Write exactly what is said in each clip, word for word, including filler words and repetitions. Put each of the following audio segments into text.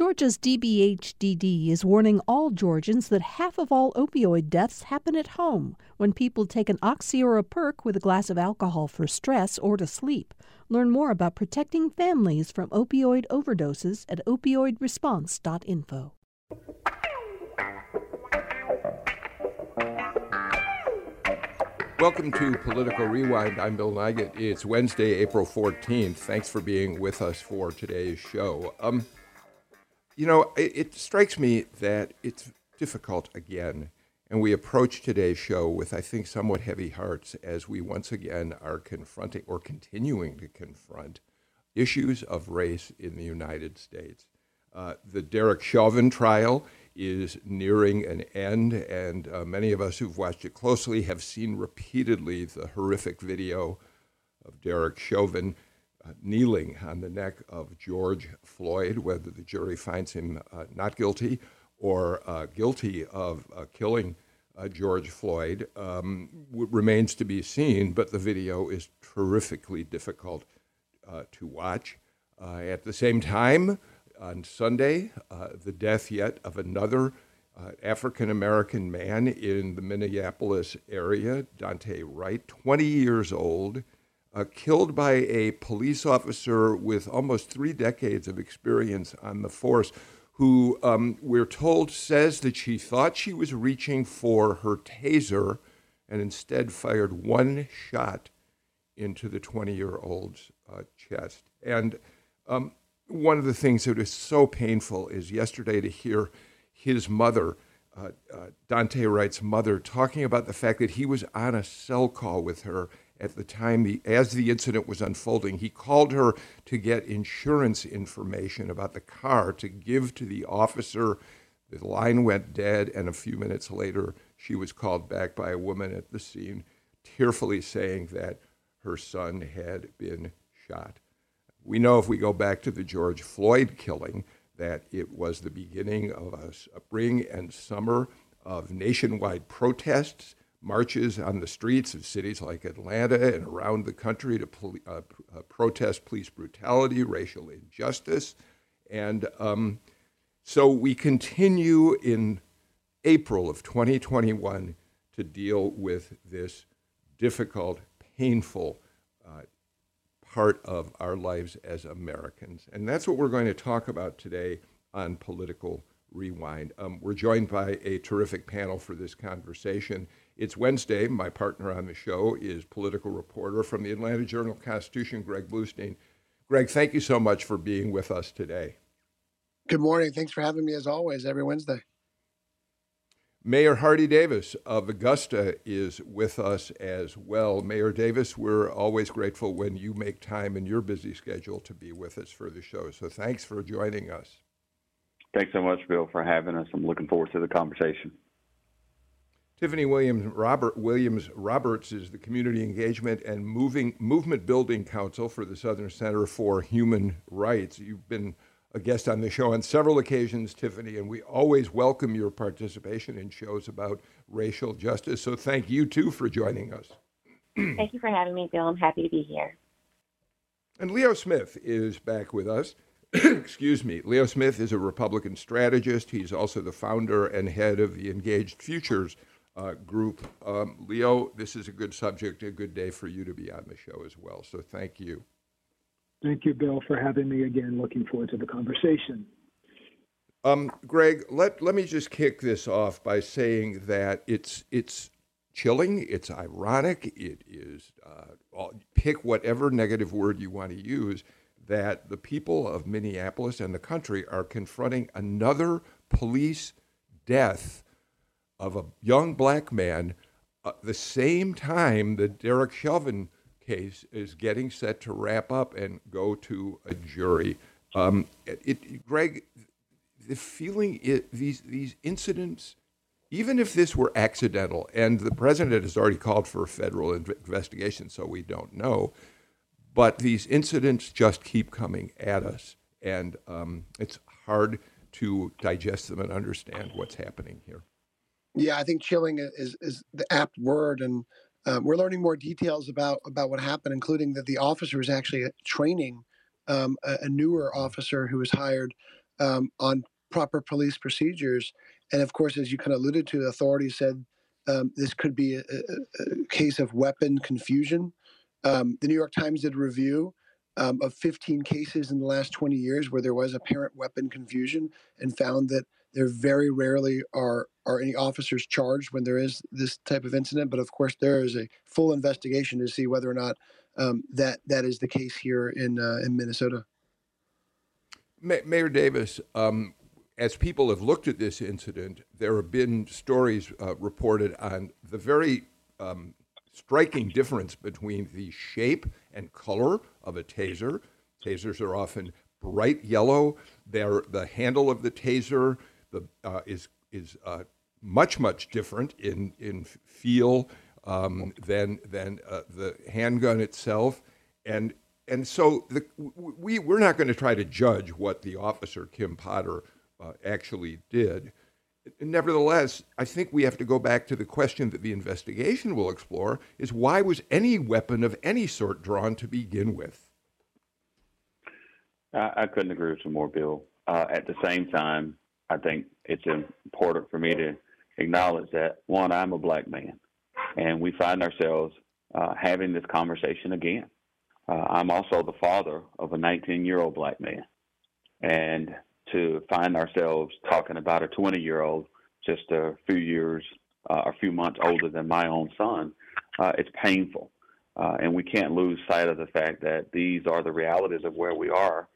Georgia's D B H D D is warning all Georgians that half of all opioid deaths happen at home when people take an oxy or a perk with a glass of alcohol for stress or to sleep. Learn more about protecting families from opioid overdoses at opioid response dot info. Welcome to Political Rewind. I'm Bill Nigat. It's Wednesday, April fourteenth. Thanks for being with us for today's show. Um, you know, it, it strikes me that it's difficult again, and we approach today's show with, I think, somewhat heavy hearts as we once again are confronting or continuing to confront issues of race in the United States. Uh, the Derek Chauvin trial is nearing an end, and uh, many of us who've watched it closely have seen repeatedly the horrific video of Derek Chauvin uh, kneeling on the neck of George Floyd, whether the jury finds him uh, not guilty or uh, guilty of uh, killing uh, George Floyd um, w- remains to be seen, but the video is terrifically difficult uh, to watch. Uh, at the same time, on Sunday, uh, the death yet of another uh, African-American man in the Minneapolis area, Daunte Wright, twenty years old, uh, killed by a police officer with almost three decades of experience on the force, who um, we're told says that she thought she was reaching for her taser and instead fired one shot into the twenty-year-old's uh, chest. And um, One of the things that is so painful is yesterday to hear his mother, uh, uh, Daunte Wright's mother, talking about the fact that he was on a cell call with her at the time, the, as the incident was unfolding. He called her to get insurance information about the car to give to the officer. The line went dead, and a few minutes later, she was called back by a woman at the scene, tearfully saying that her son had been shot. We know if we go back to the George Floyd killing that it was the beginning of a spring and summer of nationwide protests, marches on the streets of cities like Atlanta and around the country to pol- uh, uh, protest police brutality, racial injustice. And um, so we continue in April of twenty twenty-one to deal with this difficult, painful uh part of our lives as Americans. And that's what we're going to talk about today on Political Rewind. Um, we're joined by a terrific panel for this conversation. It's Wednesday. My partner on the show is political reporter from the Atlanta Journal-Constitution, Greg Bluestein. Greg, thank you so much for being with us today. Good morning. Thanks for having me, as always, every Wednesday. Mayor Hardie Davis of Augusta is with us as well. Mayor Davis, we're always grateful when you make time in your busy schedule to be with us for the show. So thanks for joining us. Thanks so much, Bill, for having us. I'm looking forward to the conversation. Tiffany Williams Robert, Williams Roberts is the Community Engagement and Moving Movement Building Council for the Southern Center for Human Rights. You've been a guest on the show on several occasions, Tiffany, and we always welcome your participation in shows about racial justice. So thank you, too, for joining us. Thank you for having me, Bill. I'm happy to be here. And Leo Smith is back with us. Excuse me. Leo Smith is a Republican strategist. He's also the founder and head of the Engaged Futures uh, group. Um, Leo, this is a good subject, a good day for you to be on the show as well. So thank you. Thank you, Bill, for having me again. Looking forward to the conversation. Um, Greg, let let me just kick this off by saying that it's it's chilling, it's ironic, it is, uh, pick whatever negative word you want to use, that the people of Minneapolis and the country are confronting another police death of a young black man at uh, the same time that Derek Chauvin case is getting set to wrap up and go to a jury. Um, it, it, Greg, the feeling is these these incidents, even if this were accidental, and the president has already called for a federal investigation, so we don't know, but these incidents just keep coming at us, and um, it's hard to digest them and understand what's happening here. Yeah, I think chilling is is the apt word, and Um, we're learning more details about, about what happened, including that the officer was actually training um, a, a newer officer who was hired um, on proper police procedures. And of course, as you kind of alluded to, authorities said um, this could be a, a case of weapon confusion. Um, the New York Times did a review um, of fifteen cases in the last twenty years where there was apparent weapon confusion, and found that there very rarely are are any officers charged when there is this type of incident. But of course, there is a full investigation to see whether or not um, that that is the case here in uh, in Minnesota. Mayor Davis, um, as people have looked at this incident, there have been stories uh, reported on the very um, striking difference between the shape and color of a taser. Tasers are often bright yellow. They're, the handle of the taser the, uh, is is uh, much, much different in in feel um, than than uh, the handgun itself, and and so the, we we're not going to try to judge what the officer Kim Potter uh, actually did. Nevertheless, I think we have to go back to the question that the investigation will explore: is why was any weapon of any sort drawn to begin with? I, I couldn't agree with you more, Bill. Uh, at the same time, I think it's important for me to acknowledge that, one, I'm a black man, and we find ourselves uh, having this conversation again. Uh, I'm also the father of a nineteen-year-old black man, and to find ourselves talking about a twenty-year-old just a few years, uh, a few months older than my own son, uh, it's painful. Uh, and we can't lose sight of the fact that these are the realities of where we are.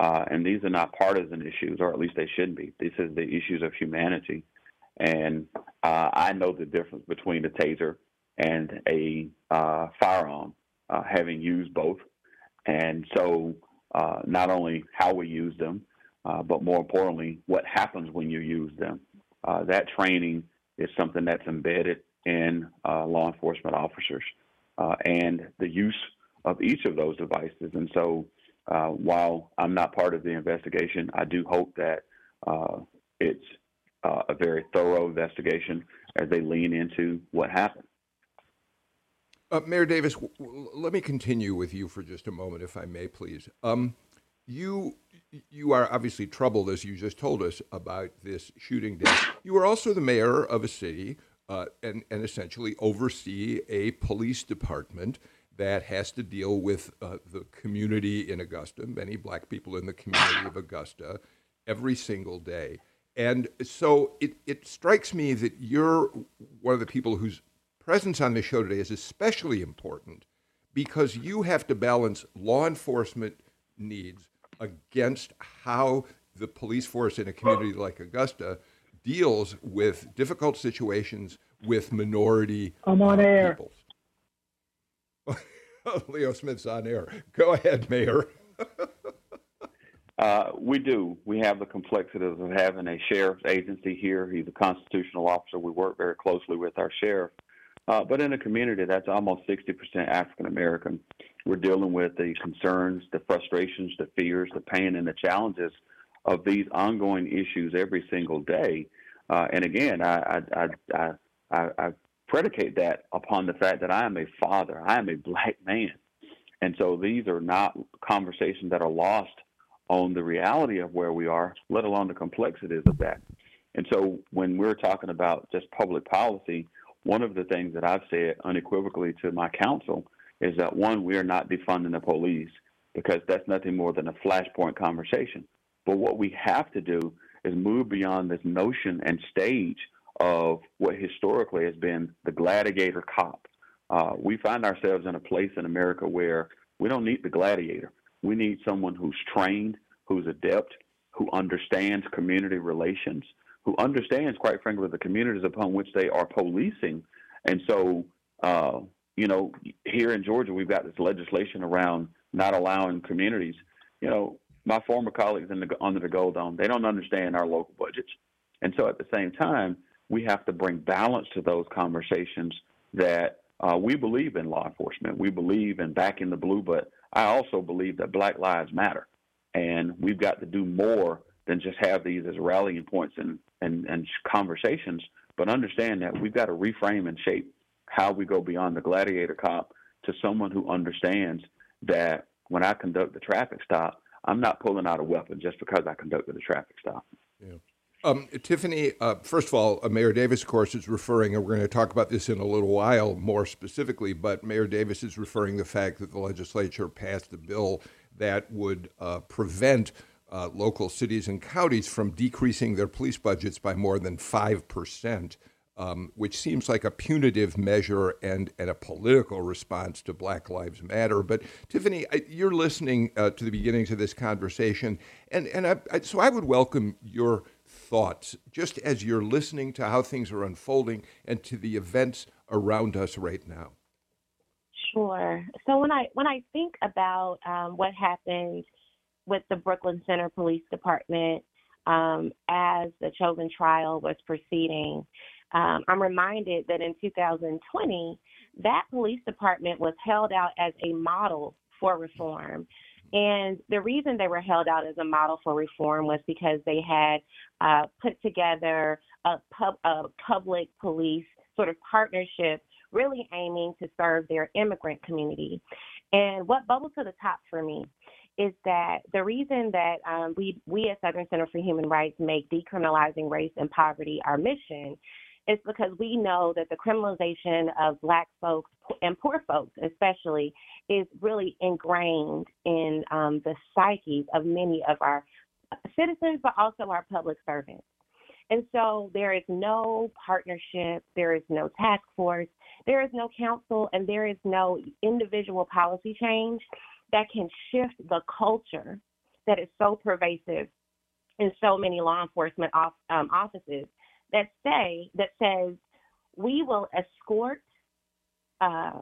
Uh, and these are not partisan issues, or at least they shouldn't be. This is the issues of humanity. And uh, I know the difference between a taser and a uh, firearm, uh, having used both. And so uh, not only how we use them, uh, but more importantly, what happens when you use them. Uh, that training is something that's embedded in uh, law enforcement officers uh, and the use of each of those devices. And so Uh, while I'm not part of the investigation, I do hope that uh, it's uh, a very thorough investigation as they lean into what happened. Uh, Mayor Davis, w- w- let me continue with you for just a moment, if I may, please. Um, you you are obviously troubled, as you just told us, about this shooting death. You are also the mayor of a city uh, and, and essentially oversee a police department that has to deal with uh, the community in Augusta, many black people in the community of Augusta, every single day. And so it, it strikes me that you're one of the people whose presence on this show today is especially important, because you have to balance law enforcement needs against how the police force in a community like Augusta deals with difficult situations with minority I'm on air. peoples. Leo Smith's on air. Go ahead, Mayor. uh, we do. We have the complexities of having a sheriff's agency here. He's a constitutional officer. We work very closely with our sheriff. Uh, but in a community that's almost sixty percent African-American, we're dealing with the concerns, the frustrations, the fears, the pain, and the challenges of these ongoing issues every single day. Uh, and again, I, I, I, I, I predicate that upon the fact that I am a father, I am a black man. And so these are not conversations that are lost on the reality of where we are, let alone the complexities of that. And so when we're talking about just public policy, one of the things that I've said unequivocally to my council is that, one, we are not defunding the police, because that's nothing more than a flashpoint conversation. But what we have to do is move beyond this notion and stage of what historically has been the gladiator cop. Uh, we find ourselves in a place in America where we don't need the gladiator. We need someone who's trained, who's adept, who understands community relations, who understands, quite frankly, the communities upon which they are policing. And so, uh, you know, here in Georgia, we've got this legislation around not allowing communities. You know, my former colleagues in the, under the Gold Dome, they don't understand our local budgets. And so at the same time, we have to bring balance to those conversations that uh, we believe in law enforcement. We believe in backing the blue, but I also believe that Black Lives Matter. And we've got to do more than just have these as rallying points and, and, and conversations, but understand that we've got to reframe and shape how we go beyond the gladiator cop to someone who understands that when I conduct the traffic stop, I'm not pulling out a weapon just because I conducted a traffic stop. Yeah. Um, Tiffany, uh, first of all, uh, Mayor Davis, of course, is referring, and we're going to talk about this in a little while more specifically, but Mayor Davis is referring to the fact that the legislature passed a bill that would uh, prevent uh, local cities and counties from decreasing their police budgets by more than five percent, um, which seems like a punitive measure and, and a political response to Black Lives Matter. But, Tiffany, I, you're listening uh, to the beginnings of this conversation, and, and I, I, so I would welcome your thoughts, just as you're listening to how things are unfolding and to the events around us right now. Sure. So when I when I think about um, what happened with the Brooklyn Center Police Department um, as the Chauvin trial was proceeding, um, I'm reminded that in two thousand twenty, that police department was held out as a model for reform. And the reason they were held out as a model for reform was because they had uh, put together a, pub, a public police sort of partnership, really aiming to serve their immigrant community. And what bubbled to the top for me is that the reason that um, we, we at Southern Center for Human Rights make decriminalizing race and poverty our mission is because we know that the criminalization of Black folks and poor folks especially is really ingrained in um, the psyches of many of our citizens, but also our public servants. And so there is no partnership, there is no task force, there is no council, and there is no individual policy change that can shift the culture that is so pervasive in so many law enforcement off, um, offices that say that says we will escort uh,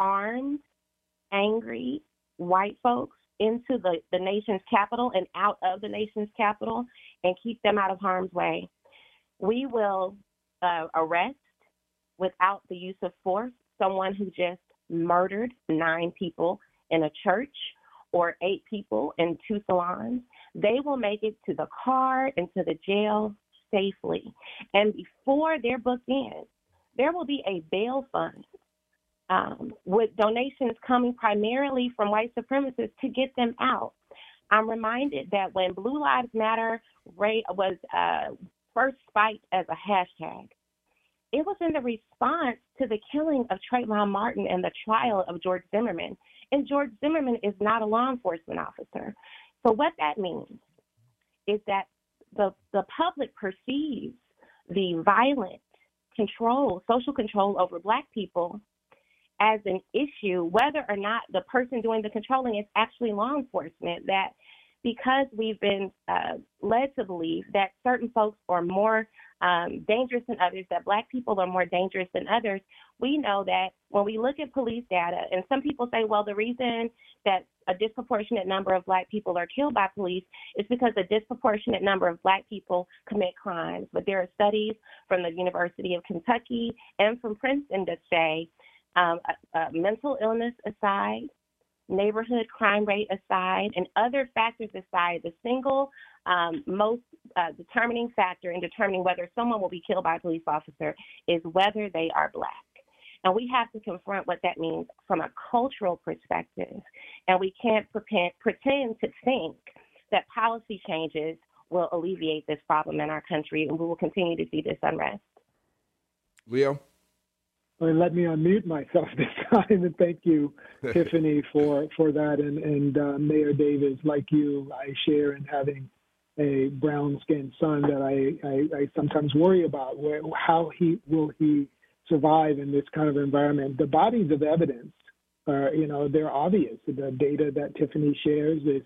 armed, angry white folks into the, the nation's capital and out of the nation's capital and keep them out of harm's way. We will uh, arrest without the use of force someone who just murdered nine people in a church or eight people in two salons. They will make it to the car and to the jail safely. And before their book ends, there will be a bail fund um, with donations coming primarily from white supremacists to get them out. I'm reminded that when Blue Lives Matter was uh, first spiked as a hashtag, it was in the response to the killing of Trayvon Martin and the trial of George Zimmerman. And George Zimmerman is not a law enforcement officer. So what that means is that The, the public perceives the violent control, social control over Black people as an issue, whether or not the person doing the controlling is actually law enforcement, that because we've been uh, led to believe that certain folks are more um, dangerous than others, that Black people are more dangerous than others, we know that when we look at police data, and some people say, well, the reason that a disproportionate number of Black people are killed by police is because a disproportionate number of Black people commit crimes. But there are studies from the University of Kentucky and from Princeton that say, um, uh, uh, mental illness aside, neighborhood crime rate aside, and other factors aside, the single um, most uh, determining factor in determining whether someone will be killed by a police officer is whether they are Black. And we have to confront what that means from a cultural perspective. And we can't pretend, pretend to think that policy changes will alleviate this problem in our country, and we will continue to see this unrest. Leo? Well, let me unmute myself this time, and thank you, Tiffany, for, for that. And, and uh, Mayor Davis, like you, I share in having a brown-skinned son that I, I, I sometimes worry about. Where, how he will he survive in this kind of environment? The bodies of evidence are, you know, they're obvious. The data that Tiffany shares is,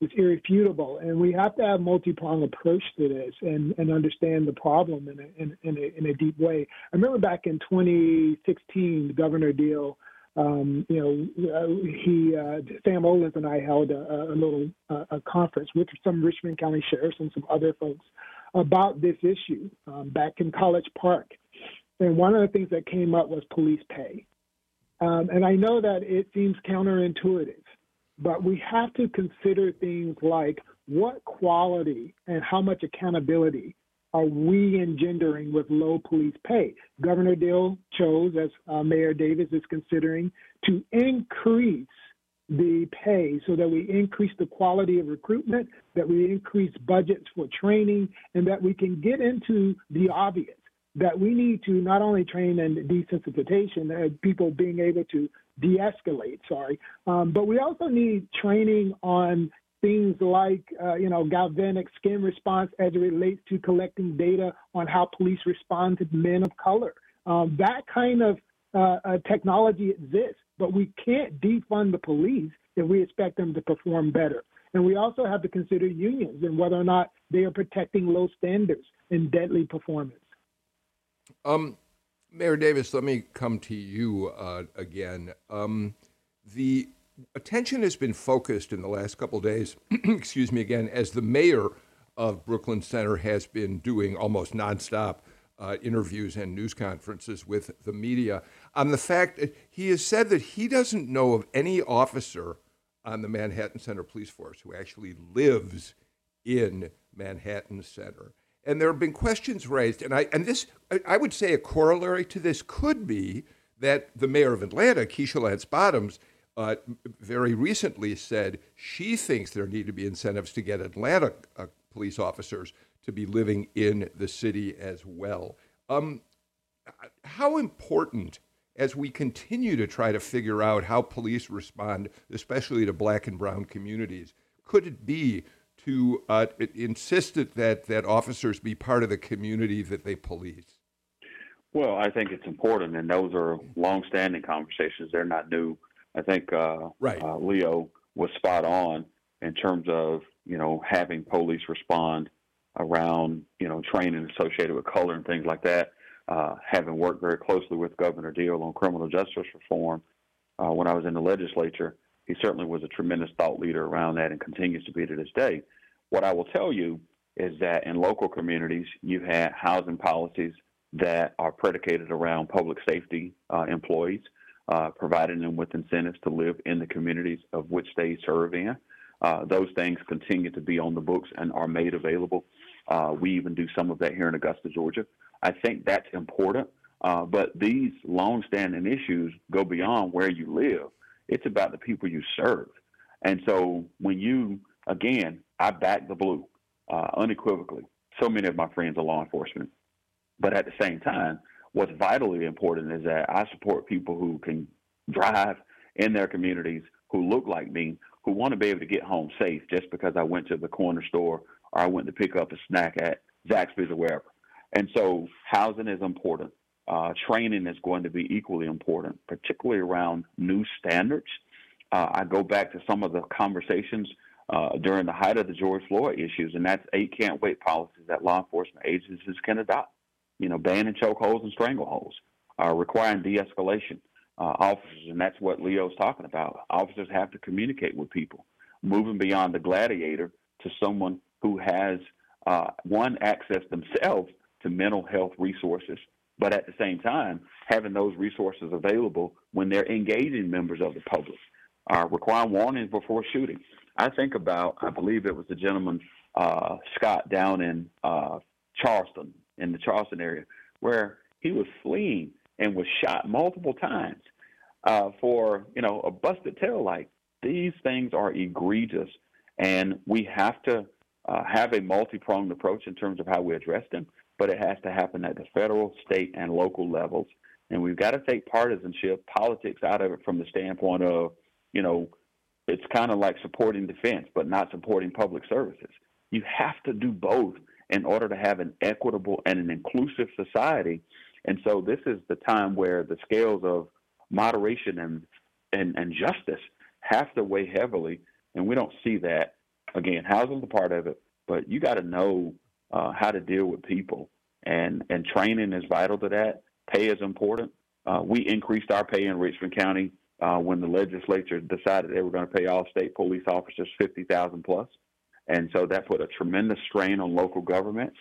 is irrefutable. And we have to have a multi-pronged approach to this and, and understand the problem in a, in, in, a, in a deep way. I remember back in twenty sixteen, Governor Deal, um, you know, he, uh, Sam Olens and I held a, a little uh, a conference with some Richmond County sheriffs and some other folks about this issue um, back in College Park. And one of the things that came up was police pay. Um, and I know that it seems counterintuitive, but we have to consider things like what quality and how much accountability are we engendering with low police pay. Governor Deal chose, as uh, Mayor Davis is considering, to increase the pay so that we increase the quality of recruitment, that we increase budgets for training, and that we can get into the obvious, that we need to not only train in desensitization, uh, people being able to de-escalate, sorry, um, but we also need training on things like, uh, you know, galvanic skin response as it relates to collecting data on how police respond to men of color. Um, that kind of uh, uh, technology exists, but we can't defund the police if we expect them to perform better. And we also have to consider unions and whether or not they are protecting low standards and deadly performance. Um, Mayor Davis, let me come to you uh, again. Um, the attention has been focused in the last couple of days, excuse me again, as the mayor of Brooklyn Center has been doing almost nonstop uh, interviews and news conferences with the media, on the fact that he has said that he doesn't know of any officer on the Manhattan Center Police Force who actually lives in Manhattan Center. And there have been questions raised, and I and this I would say a corollary to this could be that the mayor of Atlanta, Keisha Lance Bottoms, uh, very recently said she thinks there need to be incentives to get Atlanta uh, police officers to be living in the city as well. Um, how important, as we continue to try to figure out how police respond, especially to black and brown communities, could it be to uh, insist that that officers be part of the community that they police? Well, I think it's important, and those are longstanding conversations. They're not new. I think uh, right. uh, Leo was spot on in terms of, you know, having police respond around, you know, training associated with color and things like that. Uh, having worked very closely with Governor Deal on criminal justice reform uh, when I was in the legislature, he certainly was a tremendous thought leader around that and continues to be to this day. What I will tell you is that in local communities, you've had housing policies that are predicated around public safety uh, employees, uh, providing them with incentives to live in the communities of which they serve in. Uh, those things continue to be on the books and are made available. Uh, we even do some of that here in Augusta, Georgia. I think that's important, uh, but these longstanding issues go beyond where you live. It's about the people you serve. And so when you, again, I back the blue uh, unequivocally. So many of my friends are law enforcement. But at the same time, what's vitally important is that I support people who can drive in their communities, who look like me, who want to be able to get home safe just because I went to the corner store or I went to pick up a snack at Zaxby's or wherever. And so housing is important. Uh, training is going to be equally important, particularly around new standards. Uh, I go back to some of the conversations uh, during the height of the George Floyd issues, and that's eight can't wait policies that law enforcement agencies can adopt. You know, banning chokeholds and strangleholds, uh, requiring de-escalation. Uh, officers, and that's what Leo's talking about. Officers have to communicate with people, moving beyond the gladiator to someone who has, uh, one, access themselves to mental health resources, but at the same time, having those resources available when they're engaging members of the public, uh, requiring warnings before shooting. I think about, I believe it was the gentleman, uh, Scott, down in uh, Charleston, in the Charleston area, where he was fleeing and was shot multiple times uh, for, you know, a busted taillight. These things are egregious, and we have to uh, have a multi-pronged approach in terms of how we address them. But it has to happen at the federal, state, and local levels. And we've got to take partisanship, politics out of it from the standpoint of, you know, it's kind of like supporting defense but not supporting public services. You have to do both in order to have an equitable and an inclusive society. And so this is the time where the scales of moderation and, and, and justice have to weigh heavily, and we don't see that. Again, housing's a part of it, but you got to know Uh, how to deal with people, and and training is vital to that. Pay is important. Uh, we increased our pay in Richmond County uh, when the legislature decided they were going to pay all state police officers fifty thousand dollars plus, and so that put a tremendous strain on local governments.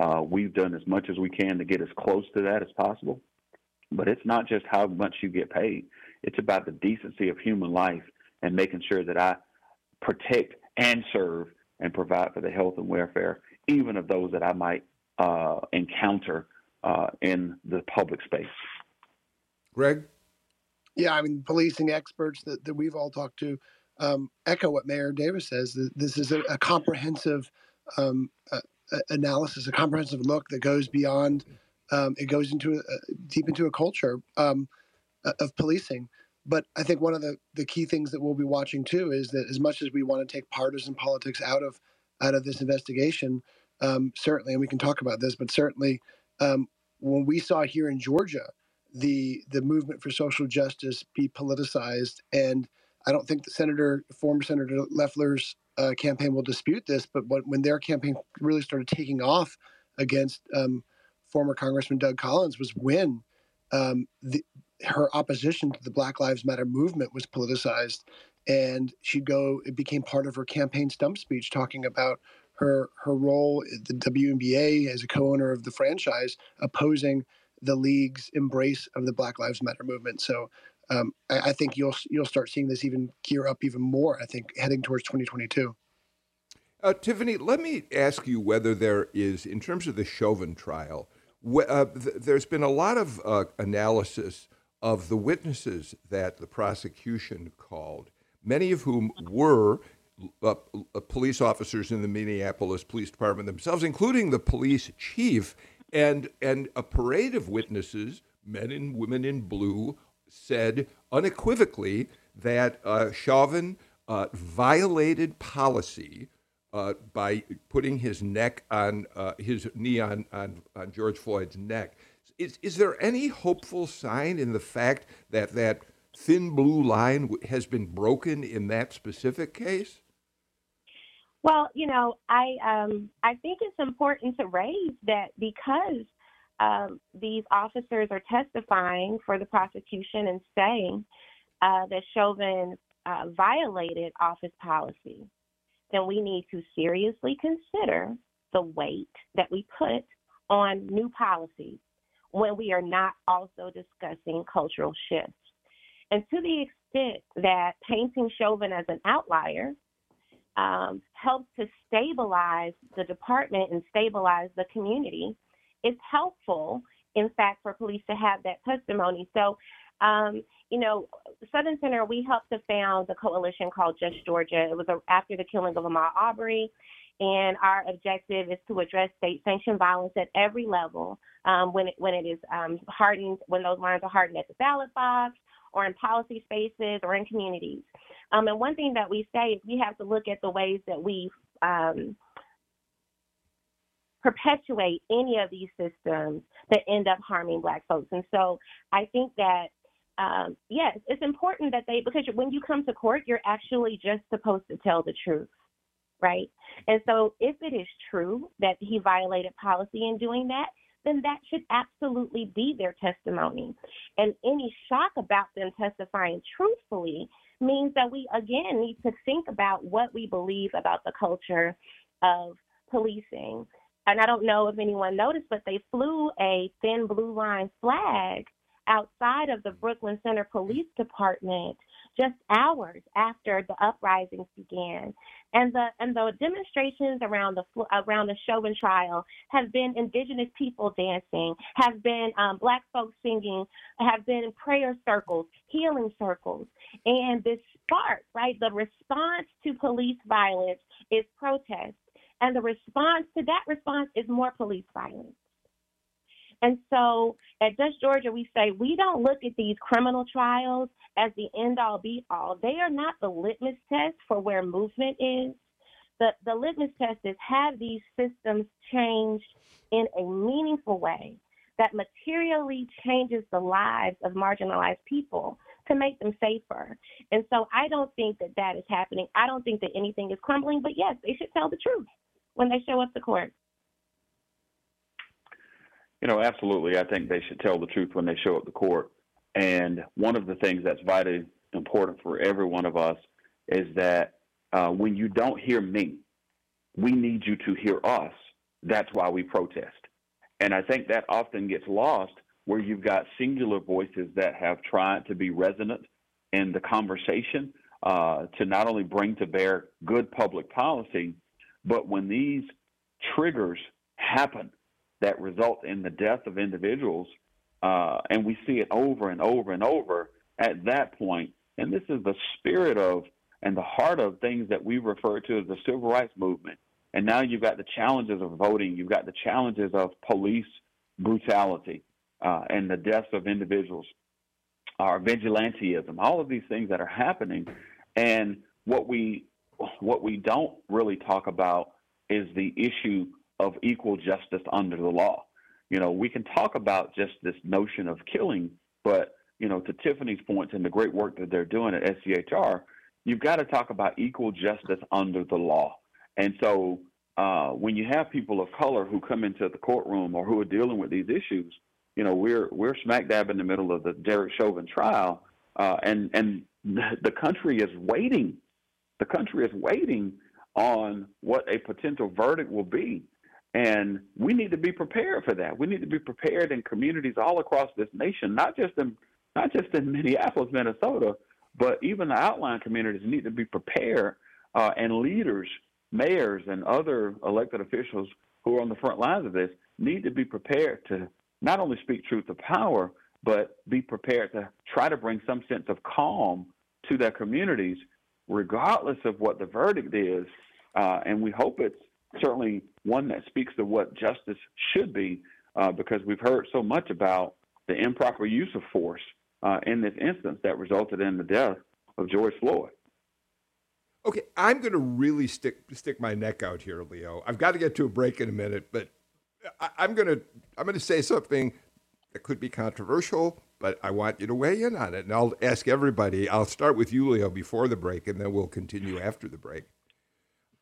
Uh, we've done as much as we can to get as close to that as possible, but it's not just how much you get paid. It's about the decency of human life and making sure that I protect and serve and provide for the health and welfare, even of those that I might uh, encounter uh, in the public space. Greg? Yeah, I mean, policing experts that, that we've all talked to um, echo what Mayor Davis says. This is a, a comprehensive um, uh, analysis, a comprehensive look that goes beyond, um, it goes into a, deep into a culture um, of policing. But I think one of the, the key things that we'll be watching, too, is that as much as we want to take partisan politics out of out of this investigation, um, certainly, and we can talk about this, but certainly um, when we saw here in Georgia the the movement for social justice be politicized, and I don't think the Senator, former Senator Loeffler's uh, campaign will dispute this, but when, when their campaign really started taking off against um, former Congressman Doug Collins was when um, the her opposition to the Black Lives Matter movement was politicized, and she'd go, it became part of her campaign stump speech talking about her her role at the W N B A as a co-owner of the franchise, opposing the league's embrace of the Black Lives Matter movement. So um, I, I think you'll you'll start seeing this even gear up even more, I think, heading towards twenty twenty-two. Uh, Tiffany, let me ask you whether there is, in terms of the Chauvin trial, wh- uh, th- there's been a lot of uh, analysis of the witnesses that the prosecution called, many of whom were uh, police officers in the Minneapolis Police Department themselves, including the police chief, and and a parade of witnesses, men and women in blue, said unequivocally that uh, Chauvin uh, violated policy uh, by putting his neck on uh, his knee on, on on George Floyd's neck. Is is there any hopeful sign in the fact that that thin blue line has been broken in that specific case? Well, you know, I um, I think it's important to raise that because um, these officers are testifying for the prosecution and saying uh, that Chauvin uh, violated office policy, then we need to seriously consider the weight that we put on new policies when we are not also discussing cultural shifts. And to the extent that painting Chauvin as an outlier um, helps to stabilize the department and stabilize the community, it's helpful, in fact, for police to have that testimony. So, um, you know, Southern Center, we helped to found the coalition called Just Georgia. It was a, after the killing of Ahmaud Arbery. And our objective is to address state-sanctioned violence at every level um, when it, when it is um, hardened, when those lines are hardened at the ballot box or in policy spaces or in communities. Um, and one thing that we say is we have to look at the ways that we um, perpetuate any of these systems that end up harming Black folks. And so I think that, um, yes, it's important that they, because when you come to court, you're actually just supposed to tell the truth. Right. And so if it is true that he violated policy in doing that, then that should absolutely be their testimony. And any shock about them testifying truthfully means that we, again, need to think about what we believe about the culture of policing. And I don't know if anyone noticed, but they flew a thin blue line flag outside of the Brooklyn Center Police Department just hours after the uprisings began. And the and the demonstrations around the around the Chauvin trial have been indigenous people dancing, have been um, Black folks singing, have been prayer circles, healing circles. And this spark, right, the response to police violence is protest. And the response to that response is more police violence. And so at Just Georgia, we say we don't look at these criminal trials as the end-all, be-all. They are not the litmus test for where movement is. The, the litmus test is, have these systems changed in a meaningful way that materially changes the lives of marginalized people to make them safer? And so I don't think that that is happening. I don't think that anything is crumbling. But, yes, they should tell the truth when they show up to court. You know, absolutely. I think they should tell the truth when they show up to court. And one of the things that's vitally important for every one of us is that uh, when you don't hear me, we need you to hear us. That's why we protest. And I think that often gets lost where you've got singular voices that have tried to be resonant in the conversation uh, to not only bring to bear good public policy, but when these triggers happen that result in the death of individuals, uh, and we see it over and over and over, at that point, and this is the spirit of and the heart of things that we refer to as the civil rights movement. And now you've got the challenges of voting. You've got the challenges of police brutality uh, and the deaths of individuals, our vigilantism, all of these things that are happening. And what we what we don't really talk about is the issue of equal justice under the law. You know, we can talk about just this notion of killing, but, you know, to Tiffany's point and the great work that they're doing at S C H R, you've got to talk about equal justice under the law. And so uh, when you have people of color who come into the courtroom or who are dealing with these issues, you know, we're we're smack dab in the middle of the Derek Chauvin trial, uh, and and the country is waiting. The country is waiting on what a potential verdict will be. And we need to be prepared for that. We need to be prepared in communities all across this nation, not just in not just in Minneapolis, Minnesota, but even the outlying communities need to be prepared, uh, and leaders, mayors, and other elected officials who are on the front lines of this need to be prepared to not only speak truth to power, but be prepared to try to bring some sense of calm to their communities, regardless of what the verdict is. Uh, and we hope it's certainly one that speaks to what justice should be, uh, because we've heard so much about the improper use of force uh, in this instance that resulted in the death of George Floyd. Okay, I'm going to really stick stick my neck out here, Leo. I've got to get to a break in a minute, but I, I'm going to I'm going to say something that could be controversial, but I want you to weigh in on it. And I'll ask everybody. I'll start with you, Leo, before the break, and then we'll continue after the break.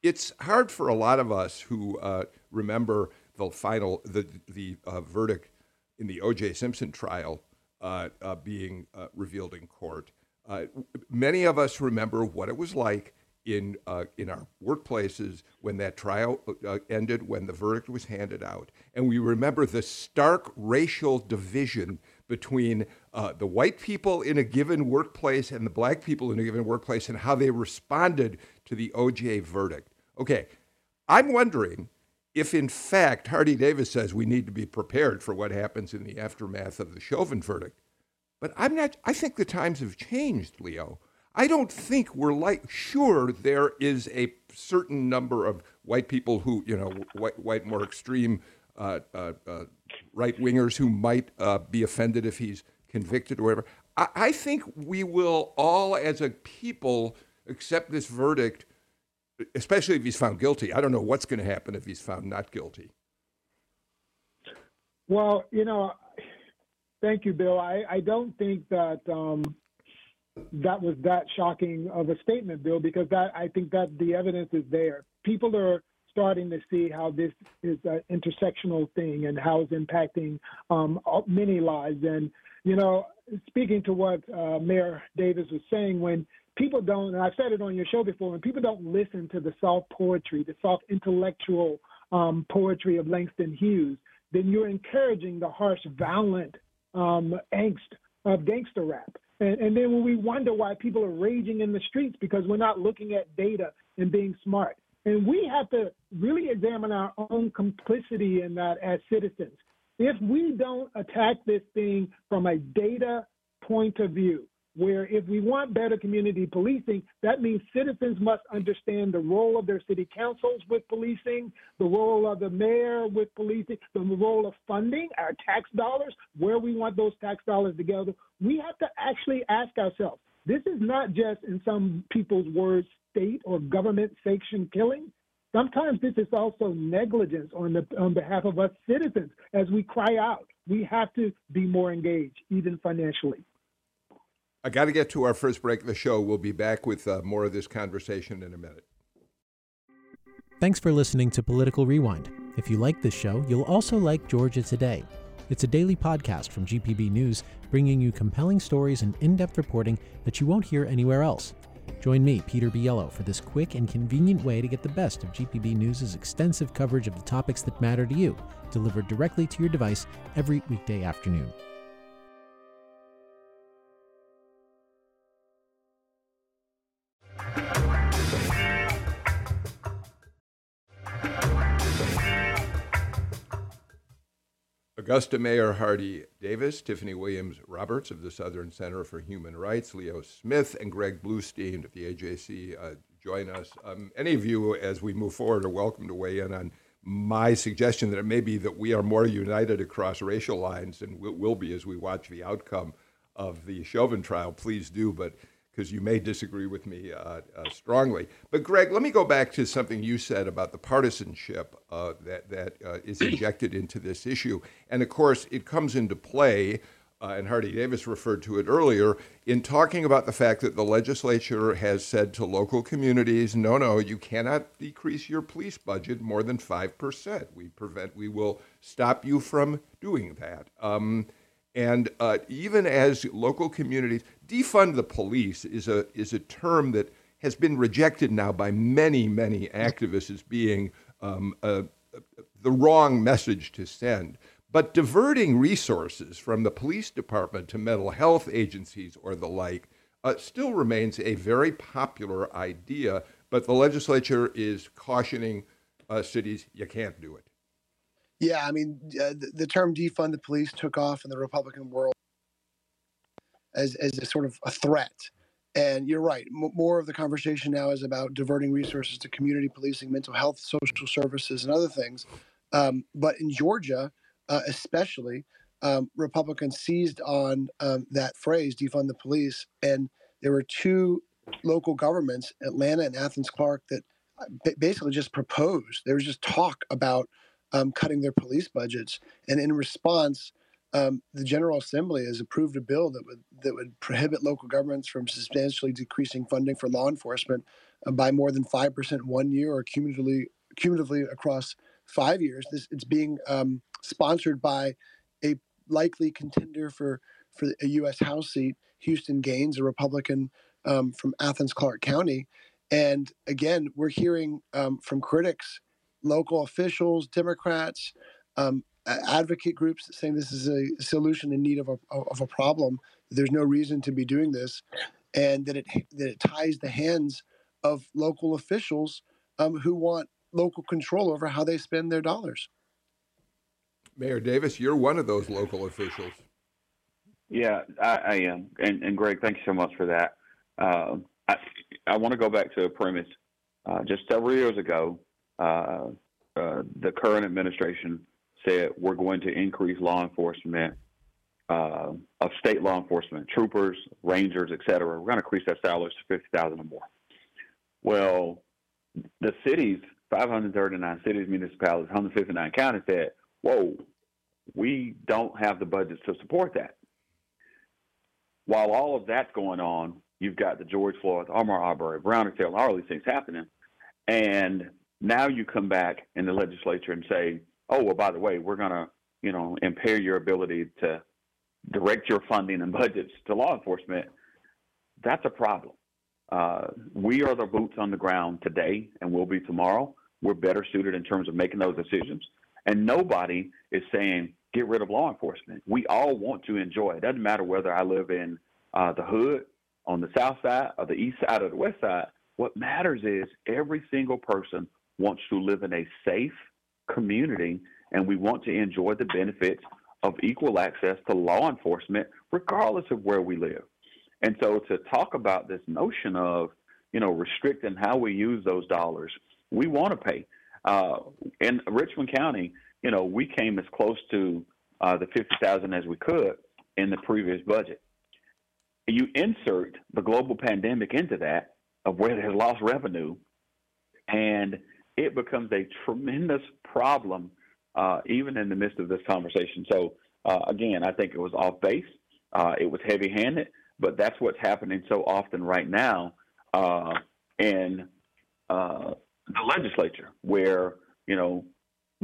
It's hard for a lot of us who uh, remember the final the the uh, verdict in the O J. Simpson trial uh, uh, being uh, revealed in court. Uh, many of us remember what it was like in uh, in our workplaces when that trial uh, ended, when the verdict was handed out. And we remember the stark racial division between uh, the white people in a given workplace and the black people in a given workplace and how they responded to the O J verdict. Okay, I'm wondering if, in fact, Hardie Davis says we need to be prepared for what happens in the aftermath of the Chauvin verdict. But I'm not, I think the times have changed, Leo. I don't think we're like, sure, there is a certain number of white people who, you know, white, white more extreme uh, uh, uh, right-wingers who might uh, be offended if he's convicted or whatever. I, I think we will all as a people accept this verdict, especially if he's found guilty. I don't know what's going to happen if he's found not guilty. Well, you know, thank you, Bill. I, I don't think that... Um... that was that shocking of a statement, Bill, because that I think that the evidence is there. People are starting to see how this is an intersectional thing and how it's impacting um, many lives. And, you know, speaking to what uh, Mayor Davis was saying, when people don't, and I've said it on your show before, when people don't listen to the soft poetry, the soft intellectual um, poetry of Langston Hughes, then you're encouraging the harsh, violent um, angst of gangster rap. And, and then when we wonder why people are raging in the streets, because we're not looking at data and being smart. And we have to really examine our own complicity in that as citizens. If we don't attack this thing from a data point of view, where if we want better community policing, that means citizens must understand the role of their city councils with policing, the role of the mayor with policing, the role of funding, our tax dollars, where we want those tax dollars to go. We have to actually ask ourselves, this is not just, in some people's words, state or government sanctioned killing. Sometimes this is also negligence on the on behalf of us citizens. As we cry out, we have to be more engaged, even financially. I got to get to our first break of the show. We'll be back with uh, more of this conversation in a minute. Thanks for listening to Political Rewind. If you like this show, you'll also like Georgia Today. It's a daily podcast from G P B News, bringing you compelling stories and in-depth reporting that you won't hear anywhere else. Join me, Peter Biello, for this quick and convenient way to get the best of G P B News' extensive coverage of the topics that matter to you, delivered directly to your device every weekday afternoon. Augusta Mayor Hardie Davis, Tiffany Williams Roberts of the Southern Center for Human Rights, Leo Smith, and Greg Bluestein of the A J C uh, join us. Um, any of you, as we move forward, are welcome to weigh in on my suggestion that it may be that we are more united across racial lines and will, will be as we watch the outcome of the Chauvin trial. Please do, but because you may disagree with me uh, uh, strongly. But Greg, let me go back to something you said about the partisanship uh, that, that uh, is injected into this issue. And of course, it comes into play, uh, and Hardie Davis referred to it earlier, in talking about the fact that the legislature has said to local communities, no, no, you cannot decrease your police budget more than five percent. We prevent, we will stop you from doing that. Um, And uh, even as local communities, defund the police is a is a term that has been rejected now by many, many activists as being um, a, a, the wrong message to send. But diverting resources from the police department to mental health agencies or the like uh, still remains a very popular idea, but the legislature is cautioning uh, cities, you can't do it. Yeah, I mean, uh, the, the term defund the police took off in the Republican world as, as a sort of a threat. And you're right. M- more of the conversation now is about diverting resources to community policing, mental health, social services, and other things. Um, but in Georgia, uh, especially, um, Republicans seized on um, that phrase, defund the police. And there were two local governments, Atlanta and Athens Clark, that b- basically just proposed. There was just talk about Um, cutting their police budgets, and in response, um, the General Assembly has approved a bill that would that would prohibit local governments from substantially decreasing funding for law enforcement uh, by more than five percent one year, or cumulatively cumulatively across five years. This it's being um, sponsored by a likely contender for for a U S House seat, Houston Gaines, a Republican um, from Athens Clark County, and again, we're hearing um, from critics, local officials, Democrats, um, advocate groups saying this is a solution in need of a of a problem. There's no reason to be doing this, and that it that it ties the hands of local officials um, who want local control over how they spend their dollars. Mayor Davis, you're one of those local officials. Yeah, I, I am, and and Greg, thank you so much for that. Uh, I I want to go back to a premise. Uh, just several years ago. Uh, uh, the current administration said we're going to increase law enforcement, uh, of state law enforcement, troopers, rangers, et cetera. We're going to increase their salaries to fifty thousand dollars or more. Well, the cities, five hundred thirty-nine cities, municipalities, one hundred fifty-nine counties said, whoa, we don't have the budgets to support that. While all of that's going on, you've got the George Floyd, Ahmaud Arbery, Brown, and all these things happening. And now you come back in the legislature and say, oh, well, by the way, we're going to, you know, impair your ability to direct your funding and budgets to law enforcement. That's a problem. Uh, we are the boots on the ground today and will be tomorrow. We're better suited in terms of making those decisions. And nobody is saying, get rid of law enforcement. We all want to enjoy. It doesn't matter whether I live in uh, the hood, on the south side, or the east side, or the west side. What matters is every single person wants to live in a safe community, and we want to enjoy the benefits of equal access to law enforcement, regardless of where we live. And so to talk about this notion of, you know, restricting how we use those dollars, we want to pay. Uh, in Richmond County, you know, we came as close to uh, the fifty thousand as we could in the previous budget. You insert the global pandemic into that, of where it has lost revenue, and it becomes a tremendous problem, uh, even in the midst of this conversation. So, uh, again, I think it was off base. Uh, it was heavy-handed, but that's what's happening so often right now uh, in uh, the legislature, where, you know,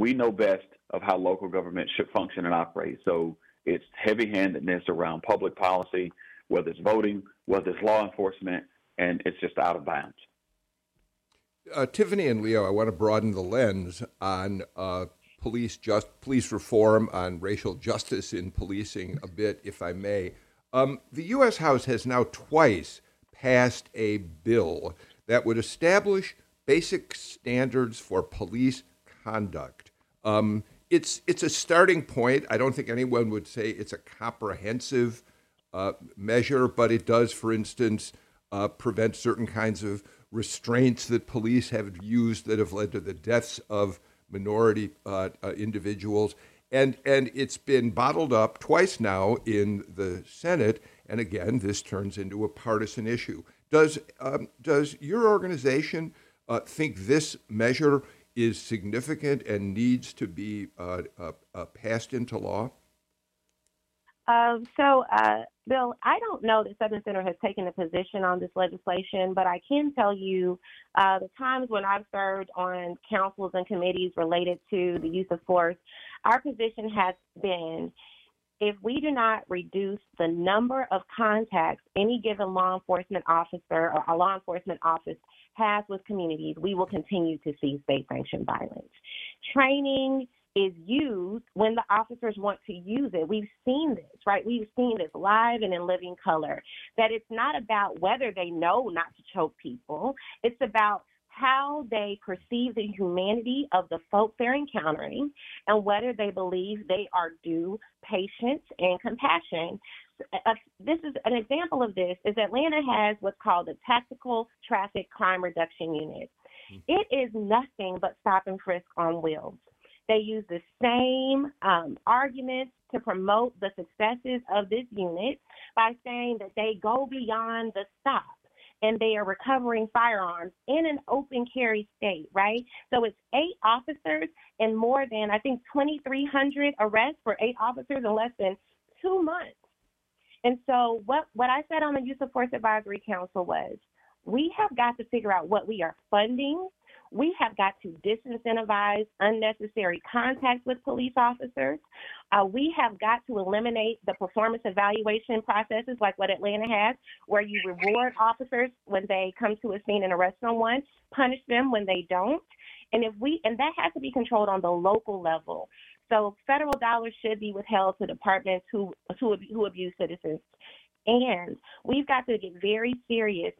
we know best of how local government should function and operate. So it's heavy-handedness around public policy, whether it's voting, whether it's law enforcement, and it's just out of bounds. Uh, Tiffany and Leo, I want to broaden the lens on uh, police just police reform, on racial justice in policing a bit, if I may. Um, the U S House has now twice passed a bill that would establish basic standards for police conduct. Um, it's it's a starting point. I don't think anyone would say it's a comprehensive uh, measure, but it does, for instance, uh, prevent certain kinds of restraints that police have used that have led to the deaths of minority uh, uh, individuals. And and it's been bottled up twice now in the Senate. And again, this turns into a partisan issue. Does um, does your organization uh, think this measure is significant and needs to be uh, uh, uh, passed into law? Uh, so, uh, Bill, I don't know that Southern Center has taken a position on this legislation, but I can tell you uh, the times when I've served on councils and committees related to the use of force, our position has been, if we do not reduce the number of contacts any given law enforcement officer or a law enforcement office has with communities, we will continue to see state-sanctioned violence. Training is used when the officers want to use it. We've seen this, right? We've seen this live and in living color, that it's not about whether they know not to choke people. It's about how they perceive the humanity of the folk they're encountering and whether they believe they are due patience and compassion. Uh, this is an example of this is Atlanta has what's called the Tactical Traffic Crime Reduction Unit. Mm-hmm. It is nothing but stop and frisk on wheels. They use the same um, arguments to promote the successes of this unit by saying that they go beyond the stop and they are recovering firearms in an open carry state, right? So it's eight officers and more than, I think, twenty-three hundred arrests for eight officers in less than two months. And so what, what I said on the Use of Force Advisory Council was, we have got to figure out what we are funding. We have got to disincentivize unnecessary contacts with police officers. Uh, we have got to eliminate the performance evaluation processes like what Atlanta has, where you reward officers when they come to a scene and arrest someone, punish them when they don't. And if we, and that has to be controlled on the local level. So federal dollars should be withheld to departments who who, who abuse citizens. And we've got to get very serious.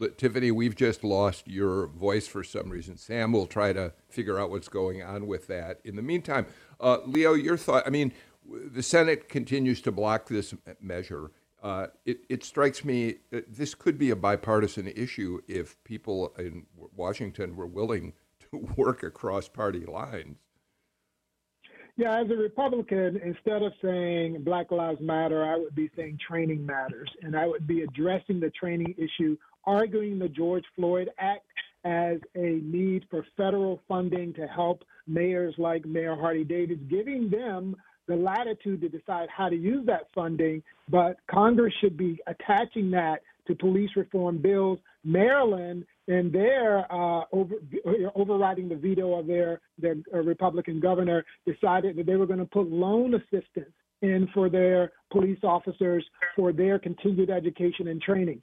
Look, Tiffany, we've just lost your voice for some reason. Sam will try to figure out what's going on with that. In the meantime, uh, Leo, your thought, I mean, the Senate continues to block this measure. Uh, it, it strikes me this could be a bipartisan issue if people in Washington were willing to work across party lines. Yeah, as a Republican, instead of saying Black Lives Matter, I would be saying training matters, and I would be addressing the training issue, arguing the George Floyd Act as a need for federal funding to help mayors like Mayor Hardie Davis, giving them the latitude to decide how to use that funding, but Congress should be attaching that to police reform bills. Maryland, and they're uh, over, overriding the veto of their, their uh, Republican governor, decided that they were going to put loan assistance in for their police officers for their continued education and training.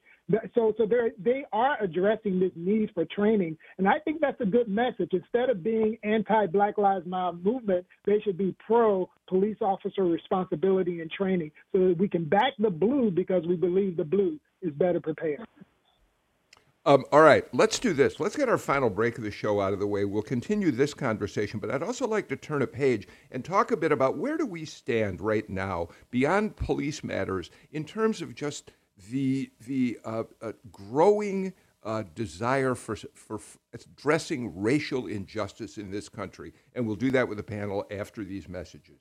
So so they are addressing this need for training, and I think that's a good message. Instead of being anti-Black Lives Matter movement, they should be pro-police officer responsibility and training so that we can back the blue because we believe the blue is better prepared. Um, all right, let's do this. Let's get our final break of the show out of the way. We'll continue this conversation, but I'd also like to turn a page and talk a bit about where do we stand right now beyond police matters in terms of just the the uh, uh, growing uh, desire for, for addressing racial injustice in this country. And we'll do that with the panel after these messages.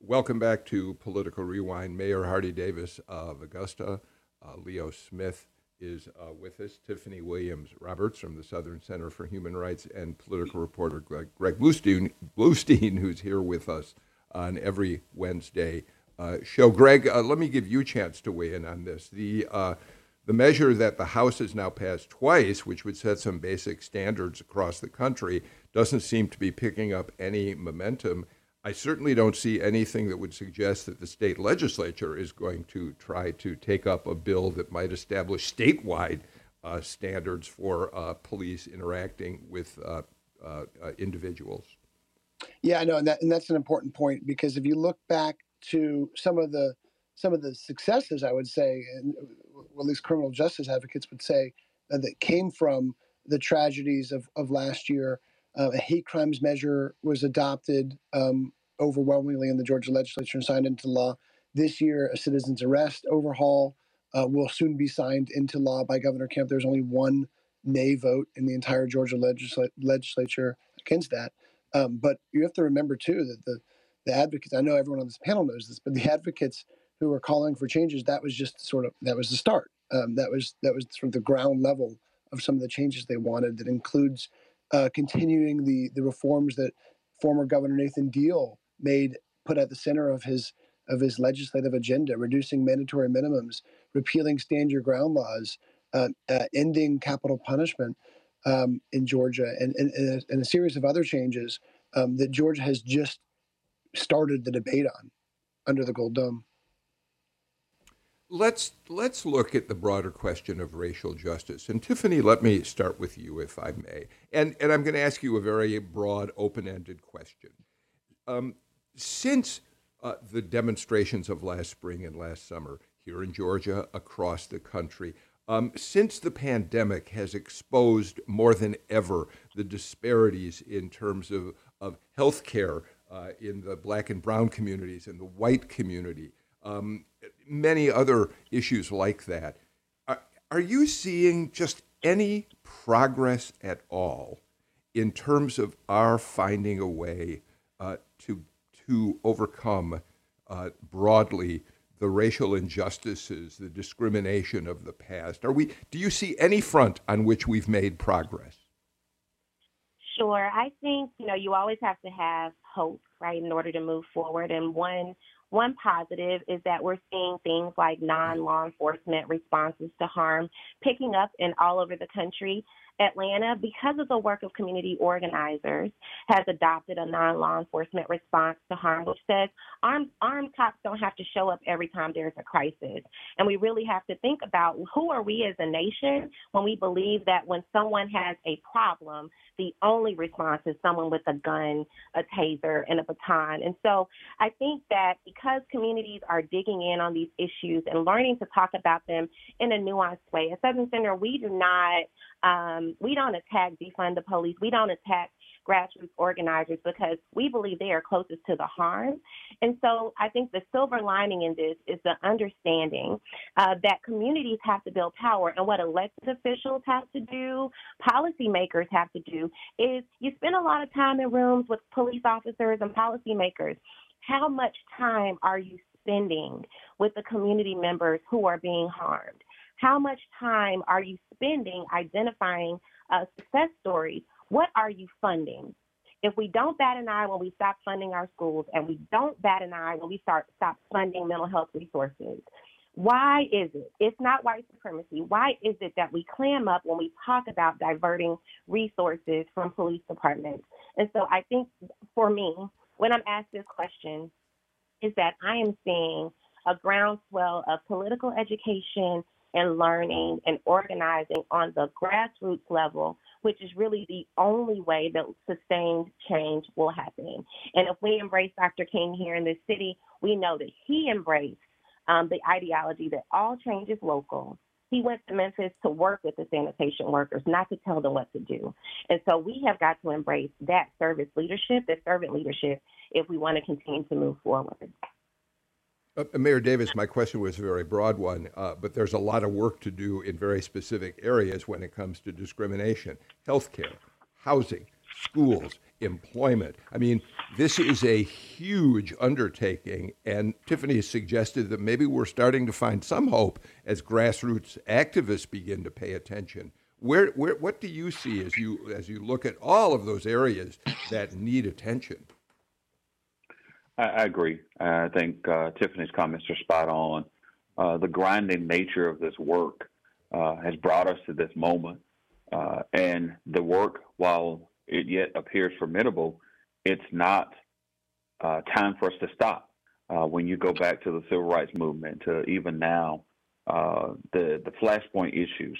Welcome back to Political Rewind. Mayor Hardie Davis of Augusta, uh, Leo Smith is uh, with us, Tiffany Williams Roberts from the Southern Center for Human Rights, and political reporter Greg, Greg Bluestein, Bluestein, who's here with us on every Wednesday uh, show. Greg, uh, let me give you a chance to weigh in on this. The uh, the measure that the House has now passed twice, which would set some basic standards across the country, doesn't seem to be picking up any momentum. I certainly don't see anything that would suggest that the state legislature is going to try to take up a bill that might establish statewide uh, standards for uh, police interacting with uh, uh, uh, individuals. Yeah, I know, and, that, and that's an important point, because if you look back to some of the some of the successes, I would say, and at least criminal justice advocates would say, uh, that came from the tragedies of, of last year. Uh, a hate crimes measure was adopted um, overwhelmingly in the Georgia legislature and signed into law. This year, a citizen's arrest overhaul uh, will soon be signed into law by Governor Kemp. There's only one nay vote in the entire Georgia legisl- legislature against that. Um, but you have to remember, too, that the, the advocates, I know everyone on this panel knows this, but the advocates who were calling for changes, that was just sort of, that was the start. Um, that was that was sort of the ground level of some of the changes they wanted. That includes uh, continuing the the reforms that former Governor Nathan Deal made, put at the center of his of his legislative agenda, reducing mandatory minimums, repealing stand your ground laws, uh, uh, ending capital punishment um, in Georgia, and, and, and, a, and a series of other changes um, that Georgia has just started the debate on under the Gold Dome. Let's let's look at the broader question of racial justice. And Tiffany, let me start with you, if I may. And and I'm going to ask you a very broad, open-ended question. Um, since uh, the demonstrations of last spring and last summer here in Georgia, across the country, um, since the pandemic has exposed more than ever the disparities in terms of, of health care uh, in the black and brown communities and the white community, um, many other issues like that. Are, are you seeing just any progress at all in terms of our finding a way uh, to to overcome uh, broadly the racial injustices, the discrimination of the past? Are we? Do you see any front on which we've made progress? Sure. I think, you know, you always have to have hope, right, in order to move forward. And one One positive is that we're seeing things like non-law enforcement responses to harm picking up in all over the country. Atlanta, because of the work of community organizers, has adopted a non-law enforcement response to harm, which says armed, armed cops don't have to show up every time there's a crisis. And we really have to think about who are we as a nation when we believe that when someone has a problem, the only response is someone with a gun, a taser, and a baton. And so I think that because communities are digging in on these issues and learning to talk about them in a nuanced way, at Southern Center, we do not um, we don't attack defund the police. We don't attack grassroots organizers because we believe they are closest to the harm. And so I think the silver lining in this is the understanding uh, that communities have to build power. And what elected officials have to do, policymakers have to do, is you spend a lot of time in rooms with police officers and policymakers. How much time are you spending with the community members who are being harmed? How much time are you spending identifying uh, success stories? What are you funding? If we don't bat an eye when we stop funding our schools, and we don't bat an eye when we start stop funding mental health resources, why is it? It's not white supremacy. Why is it that we clam up when we talk about diverting resources from police departments? And so I think for me, when I'm asked this question, is that I am seeing a groundswell of political education and learning and organizing on the grassroots level, which is really the only way that sustained change will happen. And if we embrace Doctor King here in this city, we know that he embraced um, the ideology that all change is local. He went to Memphis to work with the sanitation workers, not to tell them what to do. And so we have got to embrace that service leadership, that servant leadership, if we want to continue to move forward. Uh, Mayor Davis, my question was a very broad one, uh, but there's a lot of work to do in very specific areas when it comes to discrimination, healthcare, housing, schools, employment. I mean, this is a huge undertaking, and Tiffany has suggested that maybe we're starting to find some hope as grassroots activists begin to pay attention. Where, where, what do you see as you as you look at all of those areas that need attention? I, I agree. I think uh, Tiffany's comments are spot on. Uh, the grinding nature of this work uh, has brought us to this moment, uh, and the work, while it yet appears formidable, it's not uh, time for us to stop. Uh, when you go back to the civil rights movement, to even now, uh, the, the flashpoint issues,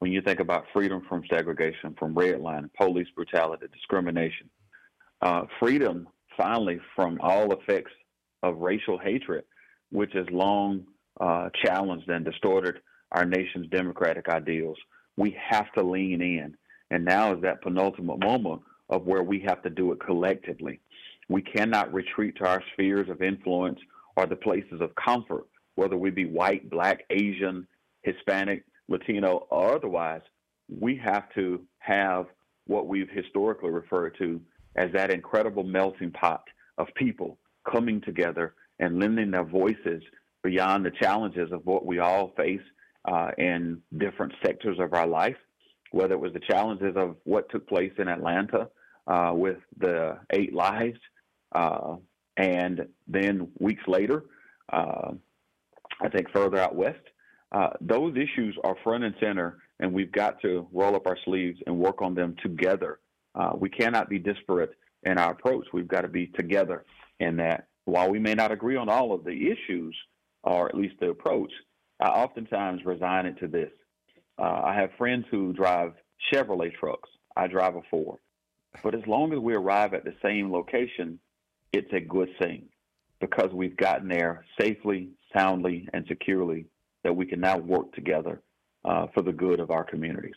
when you think about freedom from segregation, from redlining, police brutality, discrimination, uh, freedom finally from all effects of racial hatred, which has long uh, challenged and distorted our nation's democratic ideals. We have to lean in. And now is that penultimate moment of where we have to do it collectively. We cannot retreat to our spheres of influence or the places of comfort, whether we be white, black, Asian, Hispanic, Latino, or otherwise. We have to have what we've historically referred to as that incredible melting pot of people coming together and lending their voices beyond the challenges of what we all face uh, in different sectors of our life, whether it was the challenges of what took place in Atlanta uh, with the eight lives, uh, and then weeks later, uh, I think further out west, uh, those issues are front and center, and we've got to roll up our sleeves and work on them together. Uh, we cannot be disparate in our approach. We've got to be together in that. While we may not agree on all of the issues, or at least the approach, I oftentimes resign it to this. Uh, I have friends who drive Chevrolet trucks. I drive a Ford. But as long as we arrive at the same location, it's a good thing, because we've gotten there safely, soundly, and securely, that we can now work together uh, for the good of our communities.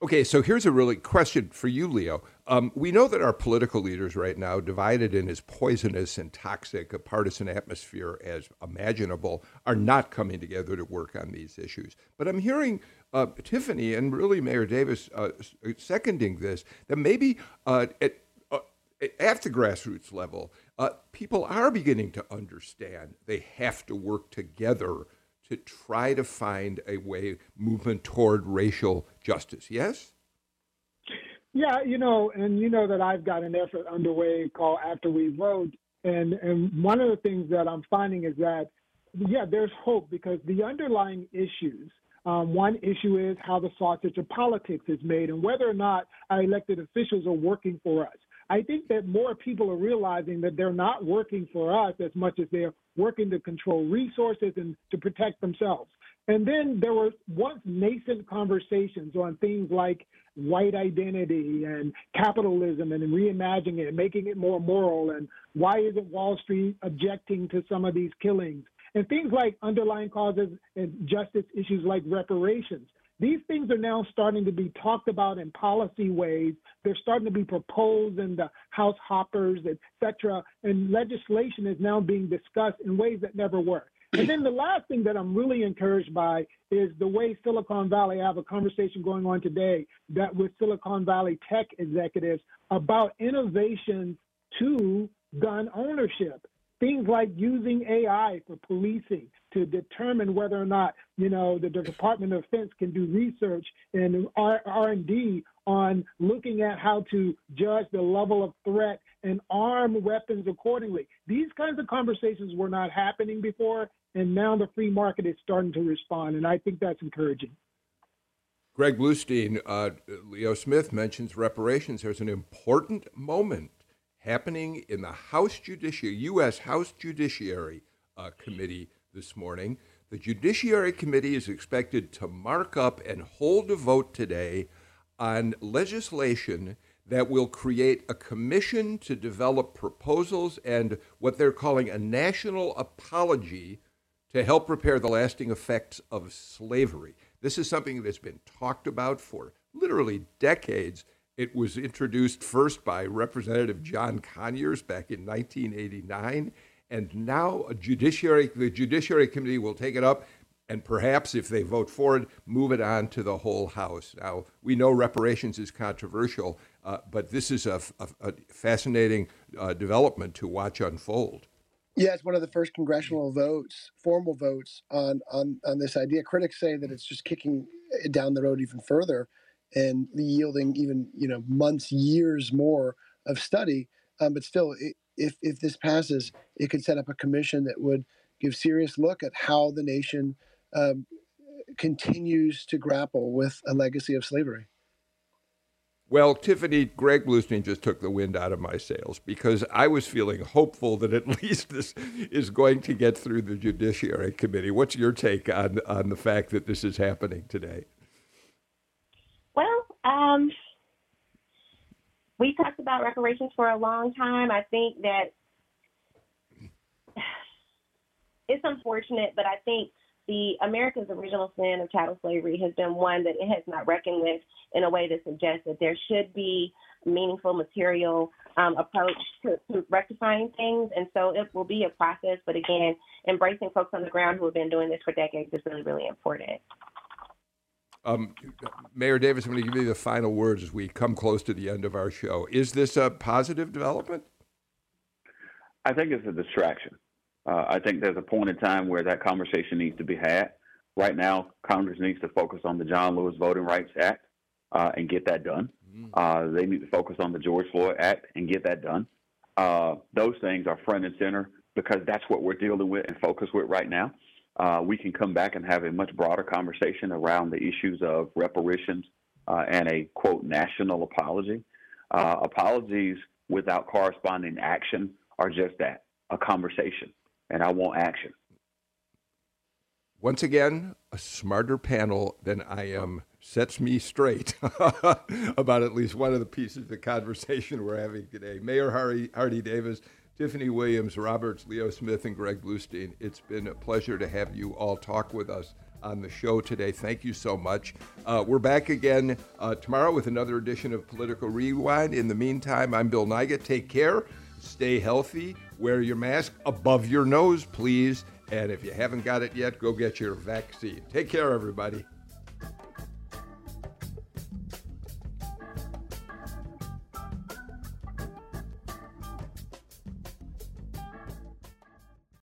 Okay, so here's a really question for you, Leo. Um, we know that our political leaders right now, divided in as poisonous and toxic a partisan atmosphere as imaginable, are not coming together to work on these issues. But I'm hearing uh, Tiffany and really Mayor Davis uh, seconding this, that maybe uh, at, uh, at the grassroots level, uh, people are beginning to understand they have to work together to try to find a way, movement toward racial justice, yes? Yeah, you know, and you know that I've got an effort underway called After We Vote, and, and one of the things that I'm finding is that, yeah, there's hope, because the underlying issues, um, one issue is how the sausage of politics is made and whether or not our elected officials are working for us. I think that more people are realizing that they're not working for us as much as they're working to control resources and to protect themselves. And then there were once nascent conversations on things like white identity and capitalism and reimagining it and making it more moral, and why isn't Wall Street objecting to some of these killings, and things like underlying causes and justice issues like reparations. These things are now starting to be talked about in policy ways. They're starting to be proposed in the House hoppers, et cetera, and legislation is now being discussed in ways that never were. And then the last thing that I'm really encouraged by is the way Silicon Valley, I have a conversation going on today that with Silicon Valley tech executives about innovations to gun ownership. Things like using A I for policing to determine whether or not, you know, the, the Department of Defense can do research and R and D on looking at how to judge the level of threat and arm weapons accordingly. These kinds of conversations were not happening before, and now the free market is starting to respond, and I think that's encouraging. Greg Bluestein, uh, Leo Smith mentions reparations. There's an important moment happening in the House Judiciary, U S House Judiciary uh, Committee this morning. The Judiciary Committee is expected to mark up and hold a vote today on legislation that will create a commission to develop proposals and what they're calling a national apology to help repair the lasting effects of slavery. This is something that's been talked about for literally decades. It was introduced first by Representative John Conyers back in nineteen eighty-nine, and now a judiciary, the Judiciary Committee will take it up and perhaps, if they vote for it, move it on to the whole House. Now, we know reparations is controversial, uh, but this is a, a, a fascinating uh, development to watch unfold. Yeah, it's one of the first congressional votes, formal votes on, on, on this idea. Critics say that it's just kicking it down the road even further and yielding even, you know, months, years more of study. Um, but still, it, if if this passes, it could set up a commission that would give serious look at how the nation um, continues to grapple with a legacy of slavery. Well, Tiffany, Greg Bluestein just took the wind out of my sails, because I was feeling hopeful that at least this is going to get through the Judiciary Committee. What's your take on, on the fact that this is happening today? Well, um, we talked about reparations for a long time. I think that it's unfortunate, but I think the America's original sin of chattel slavery has been one that it has not reckoned with in a way that suggests that there should be meaningful material um, approach to, to rectifying things. And so it will be a process. But again, embracing folks on the ground who have been doing this for decades is really, really important. Um, Mayor Davis, I'm going to give you the final words as we come close to the end of our show. Is this a positive development? I think it's a distraction. Uh, I think there's a point in time where that conversation needs to be had. Right now, Congress needs to focus on the John Lewis Voting Rights Act uh, and get that done. Uh, they need to focus on the George Floyd Act and get that done. Uh, those things are front and center because that's what we're dealing with and focused with right now. Uh, we can come back and have a much broader conversation around the issues of reparations uh, and a, quote, national apology. Uh, apologies without corresponding action are just that, a conversation, and I want action. Once again, a smarter panel than I am sets me straight about at least one of the pieces of the conversation we're having today. Mayor Hardie, Hardie Davis, Tiffany Williams Roberts, Leo Smith, and Greg Bluestein, it's been a pleasure to have you all talk with us on the show today. Thank you so much. Uh, we're back again uh, tomorrow with another edition of Political Rewind. In the meantime, I'm Bill Nygut. Take care. Stay healthy. Wear your mask above your nose, please. And if you haven't got it yet, go get your vaccine. Take care, everybody.